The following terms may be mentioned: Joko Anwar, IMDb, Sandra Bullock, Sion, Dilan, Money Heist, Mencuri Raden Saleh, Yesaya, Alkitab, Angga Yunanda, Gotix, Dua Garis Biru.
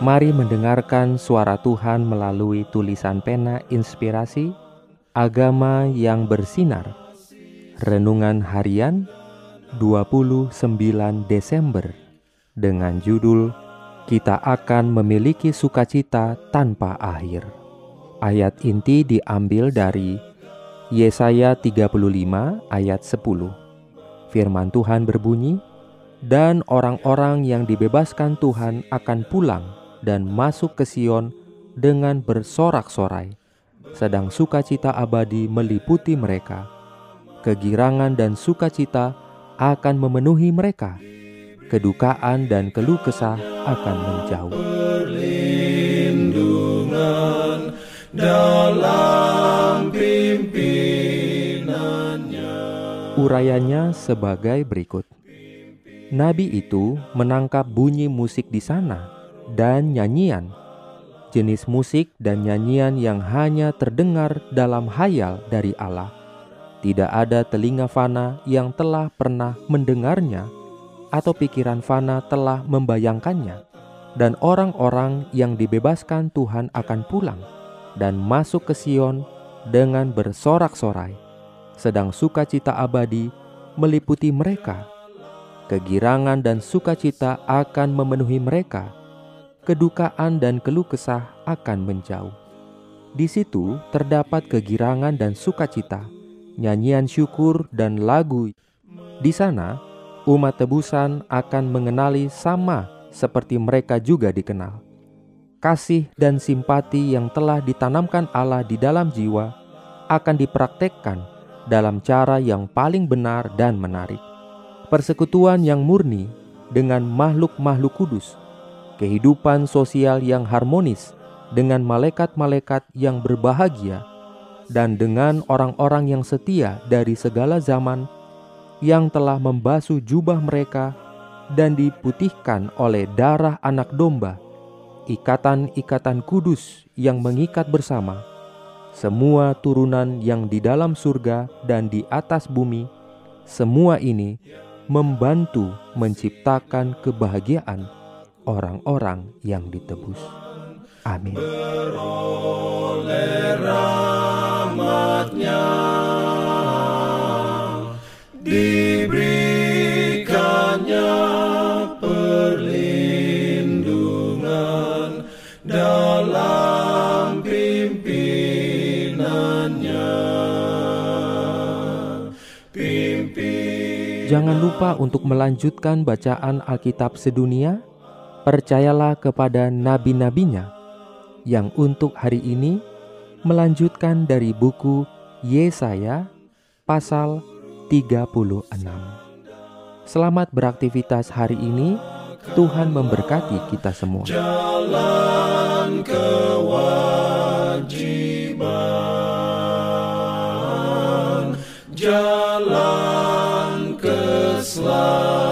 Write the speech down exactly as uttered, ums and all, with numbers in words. Mari mendengarkan suara Tuhan melalui tulisan pena inspirasi, agama yang bersinar. Renungan harian dua puluh sembilan Desember dengan judul Kita akan memiliki sukacita tanpa akhir. Ayat inti diambil dari Yesaya tiga puluh lima ayat sepuluh. Firman Tuhan berbunyi, "Dan orang-orang yang dibebaskan Tuhan akan pulang dan masuk ke Sion dengan bersorak-sorai, sedang sukacita abadi meliputi mereka. Kegirangan dan sukacita akan memenuhi mereka. Kedukaan dan keluh kesah akan menjauh." Perlindungan dalam pimpinannya. Urayanya sebagai berikut. Nabi itu menangkap bunyi musik di sana dan nyanyian, jenis musik dan nyanyian yang hanya terdengar dalam khayal dari Allah. Tidak ada telinga fana yang telah pernah mendengarnya, atau pikiran fana telah membayangkannya. Dan orang-orang yang dibebaskan Tuhan akan pulang dan masuk ke Sion dengan bersorak-sorai, sedang sukacita abadi meliputi mereka. Kegirangan dan sukacita akan memenuhi mereka. Kedukaan dan keluh kesah akan menjauh. Di situ terdapat kegirangan dan sukacita, nyanyian syukur dan lagu. Di sana, umat tebusan akan mengenali sama seperti mereka juga dikenal. Kasih dan simpati yang telah ditanamkan Allah di dalam jiwa akan dipraktekkan dalam cara yang paling benar dan menarik. Persekutuan yang murni dengan makhluk-makhluk kudus, kehidupan sosial yang harmonis dengan malaikat-malaikat yang berbahagia, dan dengan orang-orang yang setia dari segala zaman yang telah membasuh jubah mereka dan diputihkan oleh darah anak domba, ikatan-ikatan kudus yang mengikat bersama, semua turunan yang di dalam surga dan di atas bumi, semua ini membantu menciptakan kebahagiaan orang-orang yang ditebus. Amin. Beroleh rahmat-Nya, diberikannya perlindungan dalam pimpinannya. Pimpin Jangan lupa untuk melanjutkan bacaan Alkitab sedunia. Percayalah kepada nabi-nabinya yang untuk hari ini melanjutkan dari buku Yesaya pasal tiga puluh enam. Selamat beraktivitas hari ini. Tuhan memberkati kita semua. Jalan kewajiban, jalan keselamatan.